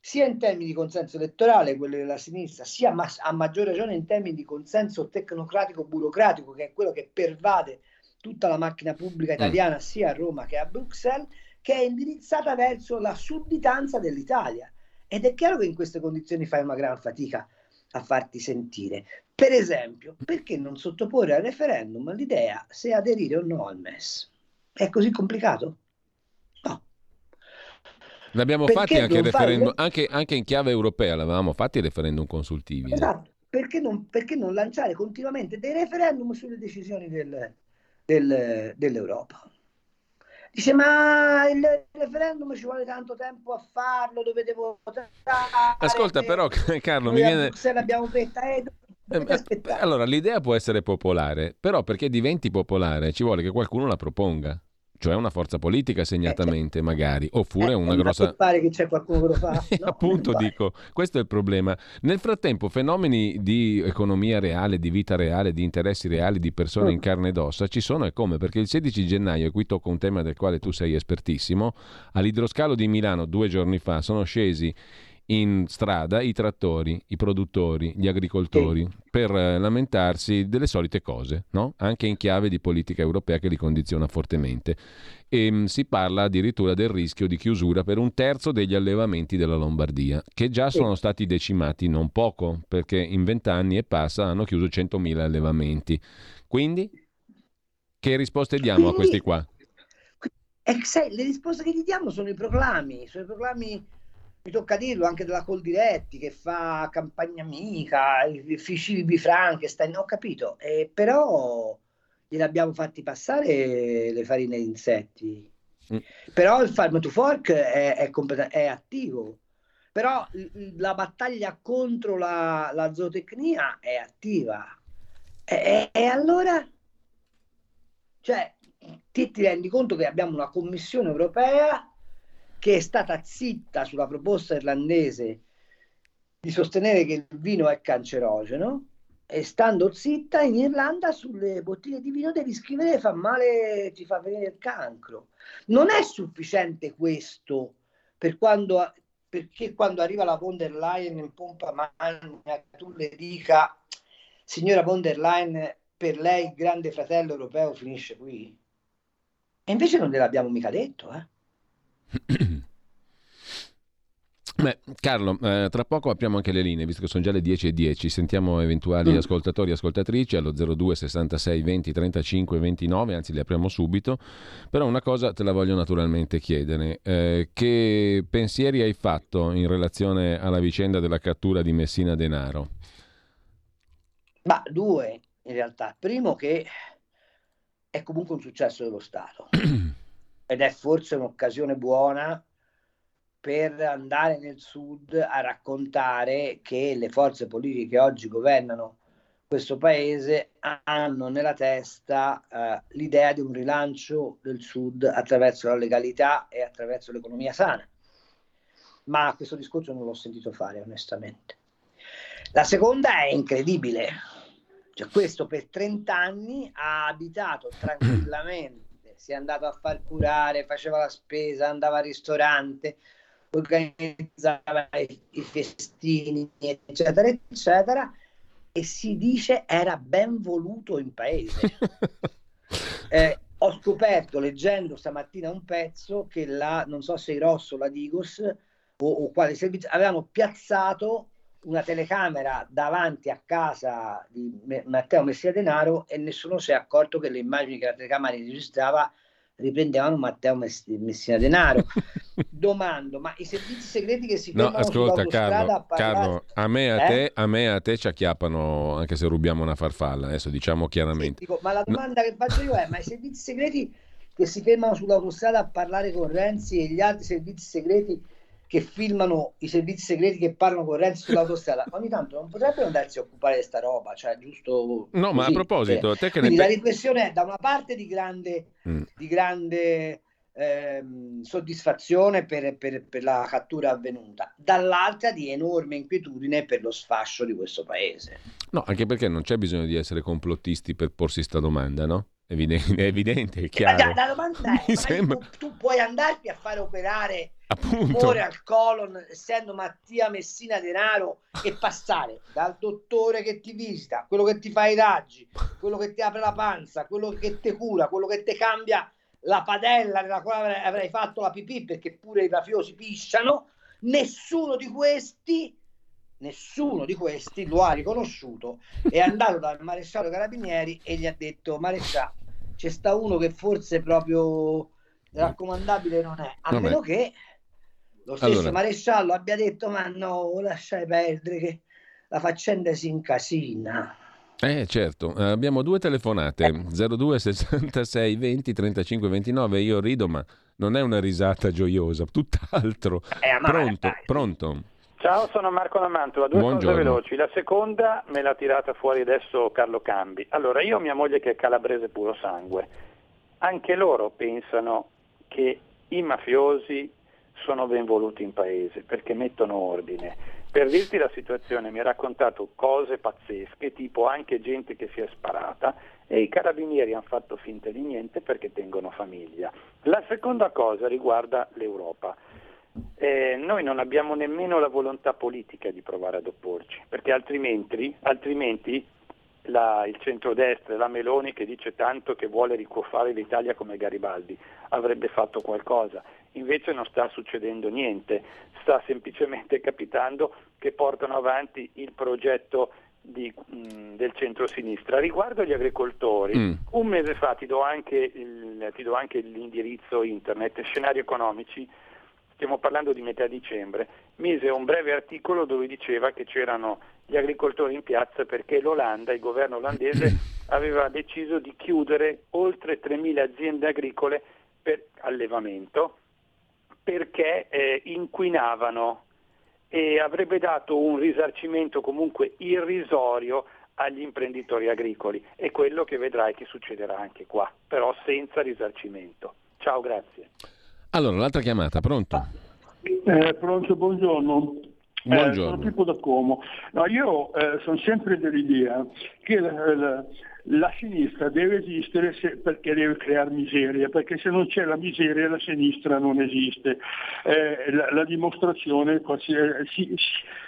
sia in termini di consenso elettorale, quello della sinistra, sia ma- a maggior ragione in termini di consenso tecnocratico-burocratico, che è quello che pervade tutta la macchina pubblica italiana, sia a Roma che a Bruxelles, che è indirizzata verso la sudditanza dell'Italia. Ed è chiaro che in queste condizioni fai una gran fatica a farti sentire. Per esempio, perché non sottoporre al referendum l'idea se aderire o no al M E S? È così complicato? L'abbiamo fatti anche, referendum, fare... anche, anche in chiave europea, l'avevamo fatti i referendum consultivi. Esatto, perché non, perché non lanciare continuamente dei referendum sulle decisioni del, del, dell'Europa? Dice, ma il referendum ci vuole tanto tempo a farlo, dovete votare. Ascolta però, Carlo, mi viene... Se l'abbiamo detta, eh, eh, allora, l'idea può essere popolare, però perché diventi popolare ci vuole che qualcuno la proponga. Cioè una forza politica segnatamente, eh, magari, oppure eh, una grossa... Non pare che c'è qualcuno che lo fa. No, appunto dico, questo è il problema. Nel frattempo fenomeni di economia reale, di vita reale, di interessi reali, di persone in carne ed ossa ci sono e come, perché il sedici gennaio, e qui tocco un tema del quale tu sei espertissimo, all'idroscalo di Milano due giorni fa sono scesi in strada i trattori, i produttori, gli agricoltori, per lamentarsi delle solite cose, no? Anche in chiave di politica europea che li condiziona fortemente. E mh, si parla addirittura del rischio di chiusura per un terzo degli allevamenti della Lombardia, che già sono stati decimati non poco, perché in vent'anni e passa hanno chiuso centomila allevamenti. Quindi, che risposte diamo a questi qua? Le risposte che gli diamo sono i proclami, sono i proclami... Mi tocca dirlo anche della Coldiretti che fa campagna amica, i Ficibi Frankenstein, ho capito, eh, però gliel'abbiamo fatti passare le farine di insetti. Mm. Però il Farm to Fork è, è, complet- è attivo, Però la battaglia contro la, la zootecnia è attiva. E, e allora, cioè, ti, ti rendi conto che abbiamo una Commissione europea che è stata zitta sulla proposta irlandese di sostenere che il vino è cancerogeno, e stando zitta in Irlanda sulle bottiglie di vino devi scrivere fa male, ti fa venire il cancro. Non è sufficiente questo per quando, perché quando arriva la von der Leyen in pompa magna tu le dica: signora von der Leyen, per lei il grande fratello europeo finisce qui? E invece non gliel'abbiamo mica detto, eh? Beh, Carlo, eh, tra poco apriamo anche le linee, visto che sono già le dieci e dieci. Sentiamo eventuali mm. ascoltatori e ascoltatrici allo zero due sessantasei venti trentacinque ventinove, anzi li apriamo subito. Però una cosa te la voglio naturalmente chiedere, eh, che pensieri hai fatto in relazione alla vicenda della cattura di Messina Denaro? Ma due, in realtà. Primo, che è comunque un successo dello Stato ed è forse un'occasione buona per andare nel sud a raccontare che le forze politiche che oggi governano questo paese hanno nella testa eh, l'idea di un rilancio del sud attraverso la legalità e attraverso l'economia sana. Ma questo discorso non l'ho sentito fare, onestamente. La seconda è incredibile. Cioè, questo per trent'anni ha abitato tranquillamente, si è andato a far curare, faceva la spesa, andava al ristorante, organizzava i festini, eccetera eccetera, e si dice era ben voluto in paese. Eh, ho scoperto leggendo stamattina un pezzo che la, non so se Rosso, la Digos o, o quale servizio, avevano piazzato una telecamera davanti a casa di Matteo Messina Denaro e nessuno si è accorto che le immagini che la telecamera registrava riprendevano Matteo Messina Denaro. Domando, ma i servizi segreti che si no, fermano sull'autostrada a parlare... Carlo, a me a, eh? te, a me a te ci acchiappano anche se rubiamo una farfalla, adesso diciamo chiaramente. Sì, dico, ma la domanda no. che faccio io è: ma i servizi segreti che si fermano sull'autostrada a parlare con Renzi e gli altri servizi segreti che filmano i servizi segreti che parlano con Renzi sull'autostrada, ogni tanto non potrebbero andarsi a occupare di sta roba, cioè giusto? No, così. Ma a proposito, te che ne... la riflessione è da una parte di grande, mm. di grande ehm, soddisfazione per, per, per la cattura avvenuta, dall'altra di enorme inquietudine per lo sfascio di questo paese. No, anche perché non c'è bisogno di essere complottisti per porsi sta domanda, no? È evidente, è evidente, è chiaro. Eh, la, la domanda è: sembra... tu, tu puoi andarti a fare operare tumore al colon, essendo Mattia Messina Denaro, e passare dal dottore che ti visita, quello che ti fa i raggi, quello che ti apre la panza, quello che ti cura, quello che ti cambia la padella nella quale avrai fatto la pipì, perché pure i mafiosi pisciano. Nessuno di questi Nessuno di questi lo ha riconosciuto, è andato dal maresciallo Carabinieri e gli ha detto: maresciallo, c'è sta uno che forse proprio raccomandabile non è, a meno che lo stesso allora. maresciallo abbia detto: ma no, lasciai perdere che la faccenda si incasina. Eh certo, abbiamo due telefonate, eh. zero due sessantasei venti trentacinque ventinove, io rido ma non è una risata gioiosa, tutt'altro. Eh, amare, pronto, dai. pronto. Ciao, sono Marco da Mantova. Due Buongiorno. Cose veloci. La seconda me l'ha tirata fuori adesso Carlo Cambi. Allora, io ho mia moglie che è calabrese puro sangue. Anche loro pensano che i mafiosi sono ben voluti in paese perché mettono ordine. Per dirti la situazione, mi ha raccontato cose pazzesche, tipo anche gente che si è sparata e i carabinieri hanno fatto finta di niente perché tengono famiglia. La seconda cosa riguarda l'Europa. Eh, noi non abbiamo nemmeno la volontà politica di provare ad opporci, perché altrimenti, altrimenti la, il centrodestra, la Meloni che dice tanto che vuole ricuffare l'Italia come Garibaldi, avrebbe fatto qualcosa. Invece non sta succedendo niente, sta semplicemente capitando che portano avanti il progetto di, mh, del centrosinistra. Riguardo agli agricoltori, mm. un mese fa ti do anche il, ti do anche l'indirizzo internet, scenari economici, stiamo parlando di metà dicembre, mise un breve articolo dove diceva che c'erano gli agricoltori in piazza perché l'Olanda, il governo olandese, aveva deciso di chiudere oltre tremila aziende agricole per allevamento perché eh, inquinavano e avrebbe dato un risarcimento comunque irrisorio agli imprenditori agricoli. È quello che vedrai che succederà anche qua, però senza risarcimento. Ciao, grazie. Allora, l'altra chiamata, pronto? Eh, pronto, buongiorno. Eh, sono tipo da Como. No, io eh, sono sempre dell'idea che la, la, la sinistra deve esistere se, perché deve creare miseria, perché se non c'è la miseria la sinistra non esiste. Eh, la, la dimostrazione si, si,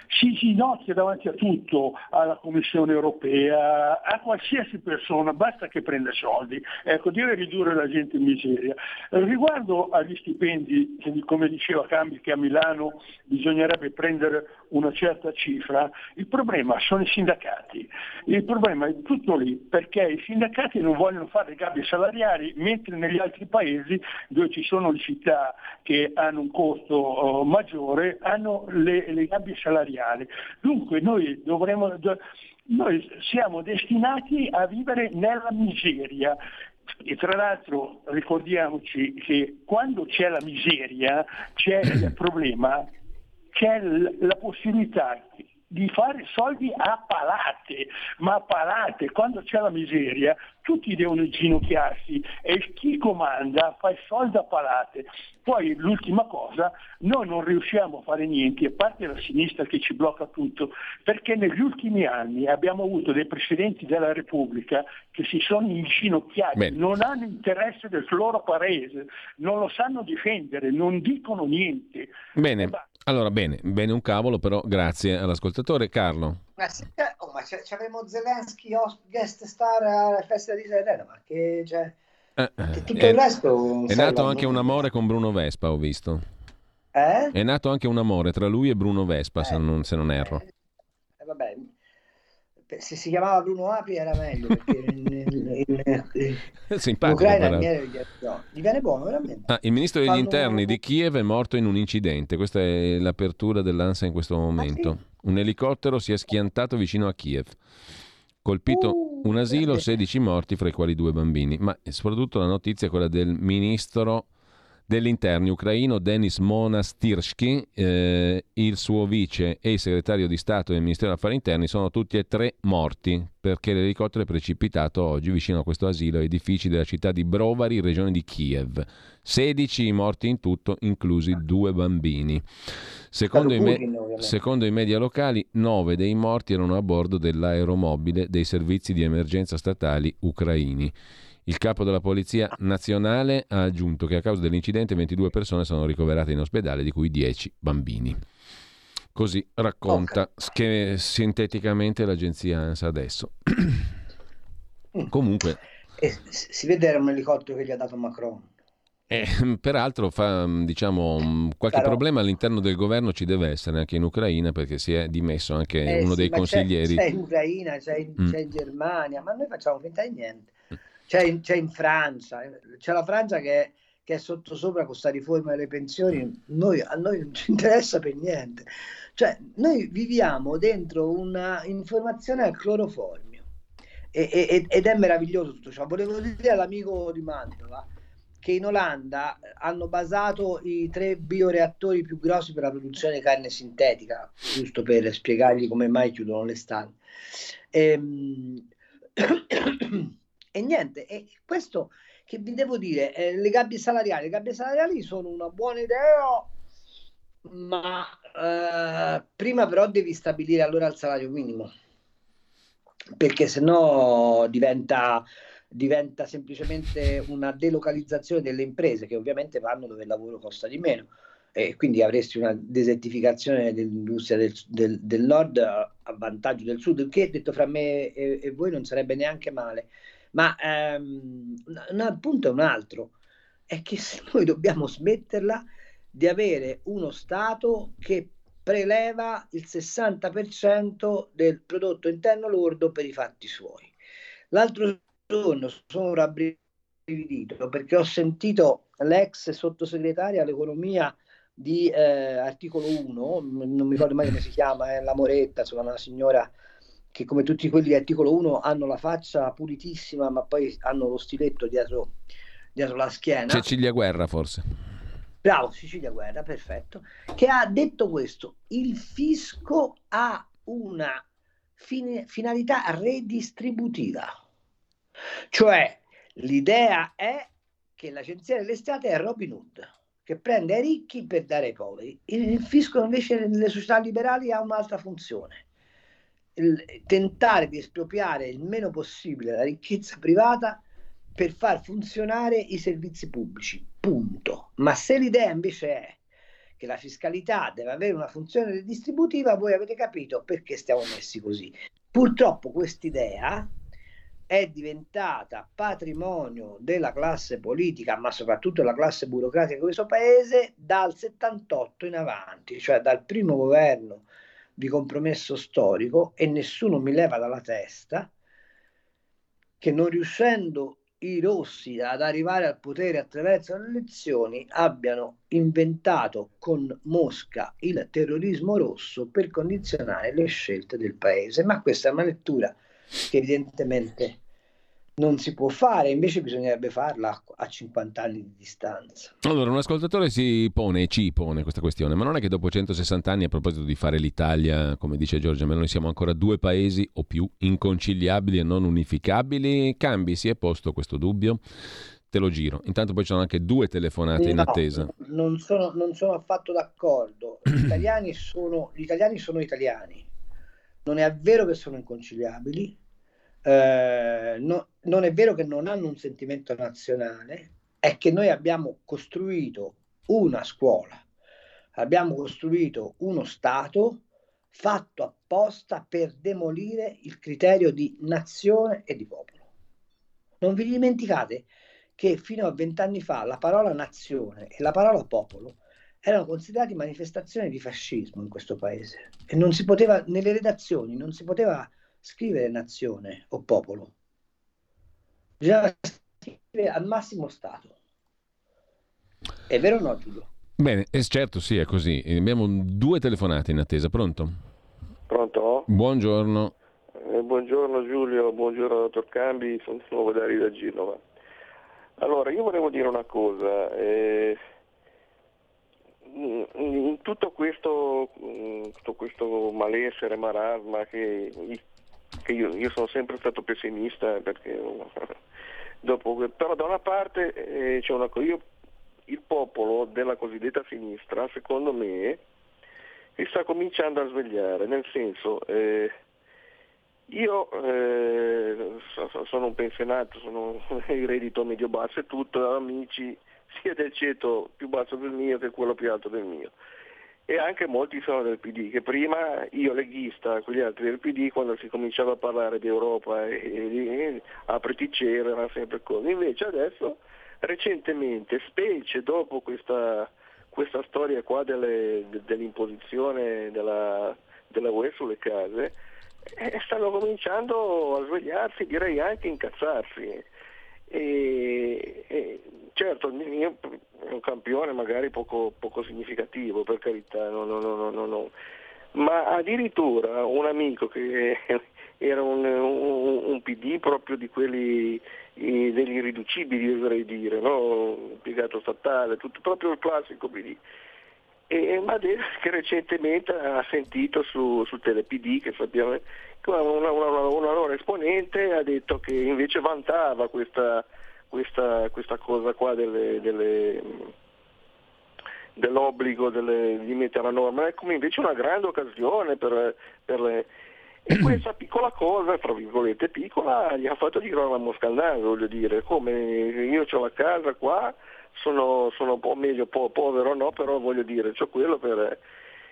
si ginocchia davanti a tutto, alla Commissione Europea, a qualsiasi persona, basta che prenda soldi. Ecco, deve ridurre la gente in miseria. Eh, riguardo agli stipendi, come diceva Cambi, che a Milano bisognerebbe prendere una certa cifra, il problema sono i sindacati, il problema è tutto lì, perché i sindacati non vogliono fare gabbie salariali, mentre negli altri paesi dove ci sono le città che hanno un costo uh, maggiore hanno le, le gabbie salariali. Dunque noi dovremo do, noi siamo destinati a vivere nella miseria. E tra l'altro ricordiamoci che quando c'è la miseria c'è il problema, c'è la possibilità di fare soldi a palate, ma a palate. Quando c'è la miseria tutti devono inginocchiarsi e chi comanda fa i soldi a palate. Poi l'ultima cosa, noi non riusciamo a fare niente, a parte la sinistra che ci blocca tutto, perché negli ultimi anni abbiamo avuto dei presidenti della Repubblica che si sono inginocchiati. Bene. Non hanno interesse del loro paese, non lo sanno difendere, non dicono niente. Bene. Allora, bene, bene un cavolo, però grazie all'ascoltatore. Carlo. Ma se, oh, ma c'è, c'avremo Zelensky guest star alla festa di Israele, ma che, cioè, eh, che tutto è, il resto... È nato anche un amore con Bruno Vespa, ho visto. Eh? È nato anche un amore tra lui e Bruno Vespa, eh, se, non, se non erro. Eh, eh, vabbè, se si chiamava Bruno Api era meglio, perché in, in, in, in, simpatico, Ucraina viene, no, viene buono veramente. Ah, il ministro degli Fanno interni un... di Kiev è morto in un incidente, questa è l'apertura dell'Ansa in questo momento. Ah, sì? Un elicottero si è schiantato vicino a Kiev, colpito uh, un asilo, sedici morti fra i quali due bambini, ma soprattutto la notizia è quella del ministro degli interni ucraino Denis Monastirsky, eh, il suo vice e il segretario di Stato del Ministero degli Affari Interni sono tutti e tre morti perché l'elicottero è precipitato oggi vicino a questo asilo e edifici della città di Brovari, regione di Kiev. sedici morti in tutto, inclusi due bambini. Secondo i, me- secondo i media locali, nove dei morti erano a bordo dell'aeromobile dei servizi di emergenza statali ucraini. Il capo della Polizia Nazionale ha aggiunto che a causa dell'incidente ventidue persone sono ricoverate in ospedale, di cui dieci bambini. Così racconta okay. che, sinteticamente l'agenzia ANSA adesso. Comunque... Eh, si vede era un elicottero che gli ha dato Macron. Eh, peraltro fa, diciamo, qualche Però... problema all'interno del governo ci deve essere anche in Ucraina, perché si è dimesso anche eh, uno sì, dei consiglieri. C'è, c'è in Ucraina, c'è in, mm. c'è in Germania, ma noi facciamo finta di niente. C'è in, c'è in Francia, c'è la Francia che, che è sottosopra con questa riforma delle pensioni, noi, a noi non ci interessa per niente. Cioè, noi viviamo dentro una informazione al cloroformio e, e, ed è meraviglioso tutto ciò. Volevo dire all'amico di Mantova che in Olanda hanno basato i tre bioreattori più grossi per la produzione di carne sintetica, giusto per spiegargli come mai chiudono le stalle. Ehm... E niente, e questo che vi devo dire, eh, le gabbie salariali, le gabbie salariali sono una buona idea, ma eh, prima però devi stabilire allora il salario minimo, perché sennò diventa, diventa semplicemente una delocalizzazione delle imprese che ovviamente vanno dove il lavoro costa di meno, e quindi avresti una desertificazione dell'industria del, del, del nord a vantaggio del sud, che detto fra me e, e voi non sarebbe neanche male. Ma ehm, un punto è un altro, è che se noi dobbiamo smetterla di avere uno Stato che preleva il sessanta per cento del prodotto interno lordo per i fatti suoi. L'altro giorno sono rabbrividito perché ho sentito l'ex sottosegretaria all'economia di eh, Articolo uno, non mi ricordo mai come si chiama, è eh, la Moretta, insomma una signora... che come tutti quelli di Articolo uno hanno la faccia pulitissima ma poi hanno lo stiletto dietro, dietro la schiena. Cecilia Guerra forse. Bravo, Cecilia Guerra, perfetto, che ha detto questo: il fisco ha una fine, finalità redistributiva, cioè l'idea è che l'agenzia dell'estate è Robin Hood, che prende ai ricchi per dare ai poveri. Il fisco invece nelle società liberali ha un'altra funzione: il, tentare di espropriare il meno possibile la ricchezza privata per far funzionare i servizi pubblici, punto. Ma se l'idea invece è che la fiscalità deve avere una funzione redistributiva, voi avete capito perché stiamo messi così. Purtroppo quest'idea è diventata patrimonio della classe politica, ma soprattutto della classe burocratica di questo paese, dal settantotto in avanti, cioè dal primo governo di compromesso storico, e nessuno mi leva dalla testa che, non riuscendo i rossi ad arrivare al potere attraverso le elezioni, abbiano inventato con Mosca il terrorismo rosso per condizionare le scelte del paese. Ma questa è una lettura che evidentemente non si può fare, invece bisognerebbe farla a cinquanta anni di distanza. Allora, un ascoltatore si pone, ci pone questa questione: ma non è che dopo centosessanta anni, a proposito di fare l'Italia, come dice Giorgia Meloni, siamo ancora due paesi o più inconciliabili e non unificabili? Cambi si è posto questo dubbio? Te lo giro. Intanto poi ci sono anche due telefonate no, in attesa. Non sono, non sono affatto d'accordo. Gli italiani sono, gli italiani sono italiani. Non è vero che sono inconciliabili. Eh, no, non è vero che non hanno un sentimento nazionale, è che noi abbiamo costruito una scuola, abbiamo costruito uno Stato fatto apposta per demolire il criterio di nazione e di popolo. Non vi dimenticate che fino a vent'anni fa la parola nazione e la parola popolo erano considerati manifestazioni di fascismo in questo paese, e non si poteva, nelle redazioni non si poteva scrivere nazione o popolo, bisogna scrivere al massimo Stato. È vero o no, Giulio? Bene, eh, certo, sì, è così. Abbiamo due telefonate in attesa. Pronto? Pronto? Buongiorno. Eh, buongiorno Giulio, buongiorno dottor Cambi, sono, sono Dario da Genova. Allora, io volevo dire una cosa. Eh... In tutto questo, tutto questo malessere, marasma, che, che io, io sono sempre stato pessimista, perché dopo, però da una parte eh, c'è una cosa, il popolo della cosiddetta sinistra, secondo me, si sta cominciando a svegliare, nel senso, eh, io eh, sono un pensionato, sono in reddito medio basso e tutto, amici sia del ceto più basso del mio che quello più alto del mio, e anche molti sono del P D, che prima, io leghista, quegli altri del P D, quando si cominciava a parlare di Europa e, e apriti c'era, era sempre così. Invece adesso, recentemente, specie dopo questa questa storia qua delle, de, dell'imposizione della, della U E sulle case, eh, stanno cominciando a svegliarsi, direi anche incazzarsi. E, e certo, io è un campione magari poco, poco significativo, per carità, no, no, no, no, no. Ma addirittura un amico che era un, un, un P D proprio di quelli eh, degli irriducibili, dovrei dire, no? Impiegato statale, tutto, proprio il classico P D. E, ma che recentemente ha sentito su, su Telepd, che sappiamo, una, una, una loro esponente ha detto che invece vantava questa, questa, questa cosa qua delle, delle, dell'obbligo delle, di mettere la norma, è come invece una grande occasione per, per le... E questa piccola cosa, tra virgolette piccola, gli ha fatto girare la mosca al naso, voglio dire, come io c'ho la casa qua, sono, sono un po' meglio po- povero no, però voglio dire, c'ho quello per...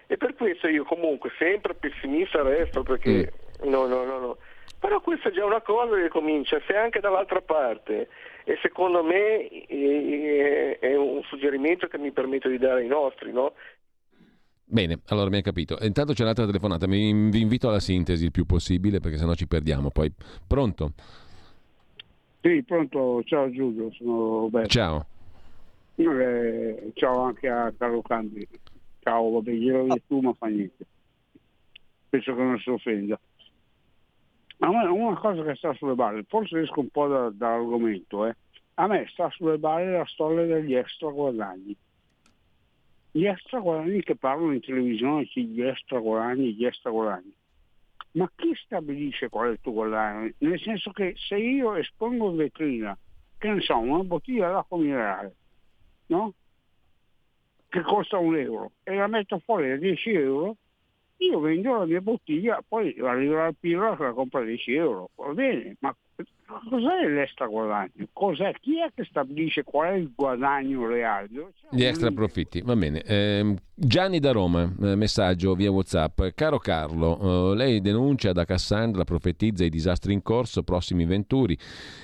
E per questo io comunque sempre pessimista resto, perché mm. no, no, no, no. Però questa è già una cosa che comincia, se anche dall'altra parte, e secondo me è, è un suggerimento che mi permetto di dare ai nostri, no? Bene, allora mi hai capito. Intanto c'è un'altra telefonata, mi, vi invito alla sintesi il più possibile, perché sennò ci perdiamo poi. Pronto? Sì, pronto, ciao Giulio, sono Roberto. Ciao. Eh, ciao anche a Carlo Cambi. Ciao, vabbè, glielo di tu, ma fa niente. Penso che non si offenda. A me una cosa che sta sulle balle, forse esco un po' da, dall'argomento, eh. A me sta sulle balle la storia degli extra guadagni. gli extraguadagni che parlano in televisione, gli extraguadagni, gli extraguadagni. Ma chi stabilisce qual è il tuo guadagno? Nel senso che se io espongo in vetrina, che ne so, una bottiglia d'acqua minerale, no? Che costa un euro, e la metto fuori a dieci euro, io vendo la mia bottiglia, poi arriverà al pirla che la compra a dieci euro, va bene, ma cos'è l'extra guadagno? Cos'è? Chi è che stabilisce qual è il guadagno reale? Gli extra profitti, va bene. Eh, Gianni da Roma, messaggio via WhatsApp. Caro Carlo, eh, lei denuncia da Cassandra, profetizza i disastri in corso, prossimi venturi.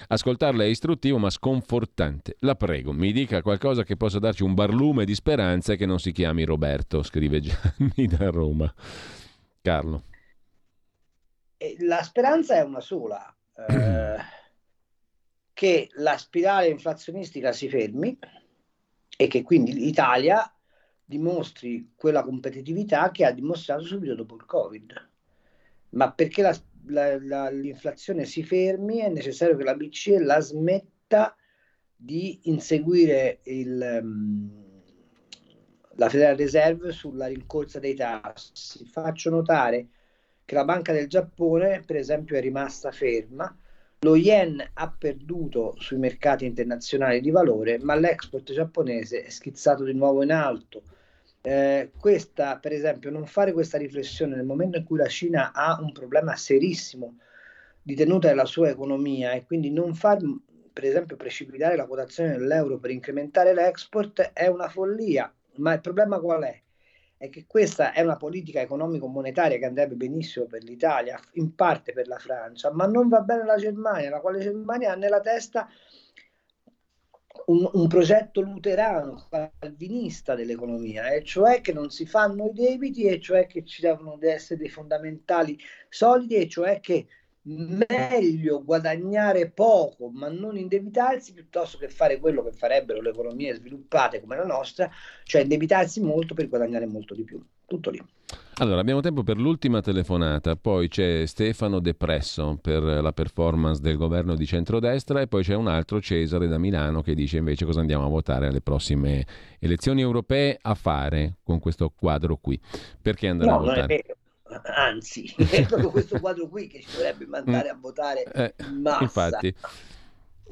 Ascoltarla è istruttivo ma sconfortante. La prego, mi dica qualcosa che possa darci un barlume di speranza e che non si chiami Roberto, scrive Gianni da Roma. Carlo. La speranza è una sola. Che la spirale inflazionistica si fermi e che quindi l'Italia dimostri quella competitività che ha dimostrato subito dopo il Covid. Ma perché la, la, la, l'inflazione si fermi è necessario che la B C E la smetta di inseguire il, um, la Federal Reserve sulla rincorsa dei tassi. Faccio notare che la Banca del Giappone, per esempio, è rimasta ferma, lo yen ha perduto sui mercati internazionali di valore, ma l'export giapponese è schizzato di nuovo in alto. Eh, questa, per esempio, non fare questa riflessione nel momento in cui la Cina ha un problema serissimo di tenuta della sua economia e quindi non far, per esempio, precipitare la quotazione dell'euro per incrementare l'export è una follia. Ma il problema qual è? È che questa è una politica economico-monetaria che andrebbe benissimo per l'Italia, in parte per la Francia, ma non va bene la Germania, la quale Germania ha nella testa un, un progetto luterano, calvinista dell'economia, e cioè che non si fanno i debiti, e cioè che ci devono essere dei fondamentali solidi, e cioè che meglio guadagnare poco ma non indebitarsi piuttosto che fare quello che farebbero le economie sviluppate come la nostra, cioè indebitarsi molto per guadagnare molto di più. Tutto lì. Allora, abbiamo tempo per l'ultima telefonata, poi c'è Stefano depresso per la performance del governo di centrodestra e poi c'è un altro Cesare da Milano che dice invece cosa andiamo a votare alle prossime elezioni europee a fare con questo quadro qui. Perché andare no, a votare? Non è vero. Anzi, è proprio questo quadro qui che ci dovrebbe mandare a votare in massa. Eh, infatti.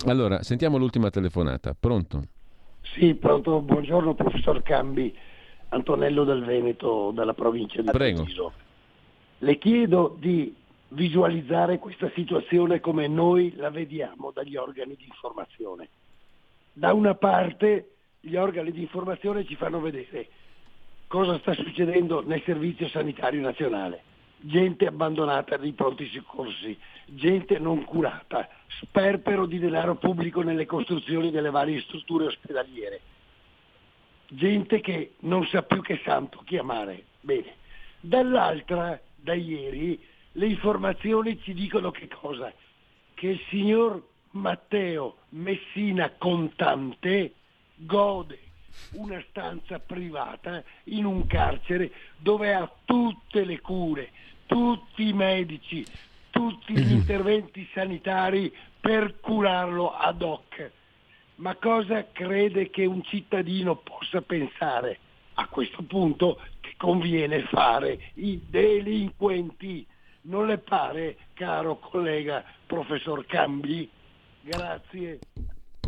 Allora, sentiamo l'ultima telefonata. Pronto? Sì, pronto. Buongiorno, professor Cambi. Antonello dal Veneto, dalla provincia di Treviso. Le chiedo di visualizzare questa situazione come noi la vediamo dagli organi di informazione. Da una parte gli organi di informazione ci fanno vedere cosa sta succedendo nel servizio sanitario nazionale. Gente abbandonata nei pronti soccorsi, gente non curata, sperpero di denaro pubblico nelle costruzioni delle varie strutture ospedaliere, gente che non sa più che santo chiamare. Bene. Dall'altra, da ieri, le informazioni ci dicono che cosa? Che il signor Matteo Messina Contante gode una stanza privata in un carcere dove ha tutte le cure, tutti i medici, tutti gli interventi sanitari per curarlo ad hoc. Ma cosa crede che un cittadino possa pensare? A questo punto che conviene fare i delinquenti. Non le pare, caro collega professor Cambi? Grazie.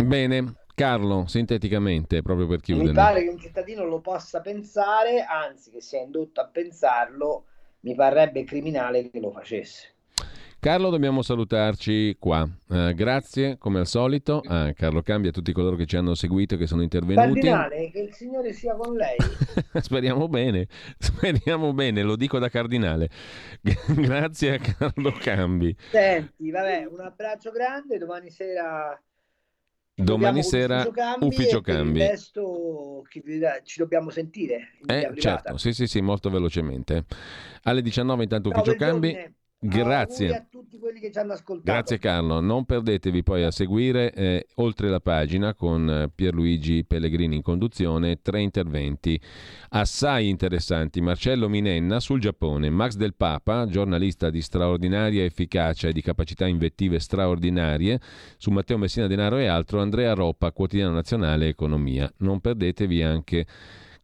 Bene. Carlo, sinteticamente, proprio per chiudere. Mi pare che un cittadino lo possa pensare, anzi che sia indotto a pensarlo, mi parrebbe criminale che lo facesse. Carlo, dobbiamo salutarci qua. Eh, grazie, come al solito, a Carlo Cambi, a tutti coloro che ci hanno seguito e che sono intervenuti. Cardinale, che il Signore sia con lei. Speriamo bene, speriamo bene, lo dico da cardinale. Grazie a Carlo Cambi. Senti, vabbè, un abbraccio grande, domani sera... Domani sera Ufficio Cambi. Resto ci dobbiamo sentire. Eh, certo, sì, sì, sì, molto velocemente. Alle diciannove intanto Ufficio Cambi. Grazie a tutti quelli che ci hanno ascoltato. Grazie Carlo, non perdetevi poi a seguire eh, Oltre la pagina con Pierluigi Pellegrini in conduzione, tre interventi assai interessanti. Marcello Minenna sul Giappone, Max Del Papa, giornalista di straordinaria efficacia e di capacità invettive straordinarie, su Matteo Messina Denaro e altro, Andrea Roppa, Quotidiano Nazionale Economia. Non perdetevi anche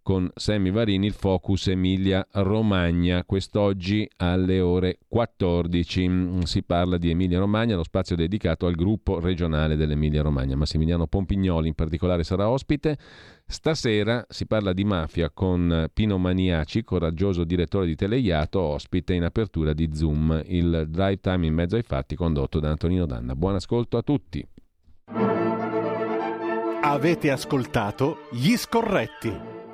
con Semi Varini il Focus Emilia-Romagna. Quest'oggi alle ore quattordici si parla di Emilia-Romagna, lo spazio dedicato al gruppo regionale dell'Emilia-Romagna. Massimiliano Pompignoli in particolare sarà ospite. Stasera si parla di mafia con Pino Maniaci, coraggioso direttore di Teleiato, ospite in apertura di Zoom, il drive time in mezzo ai fatti condotto da Antonino Danna. Buon ascolto a tutti. Avete ascoltato Gli Scorretti,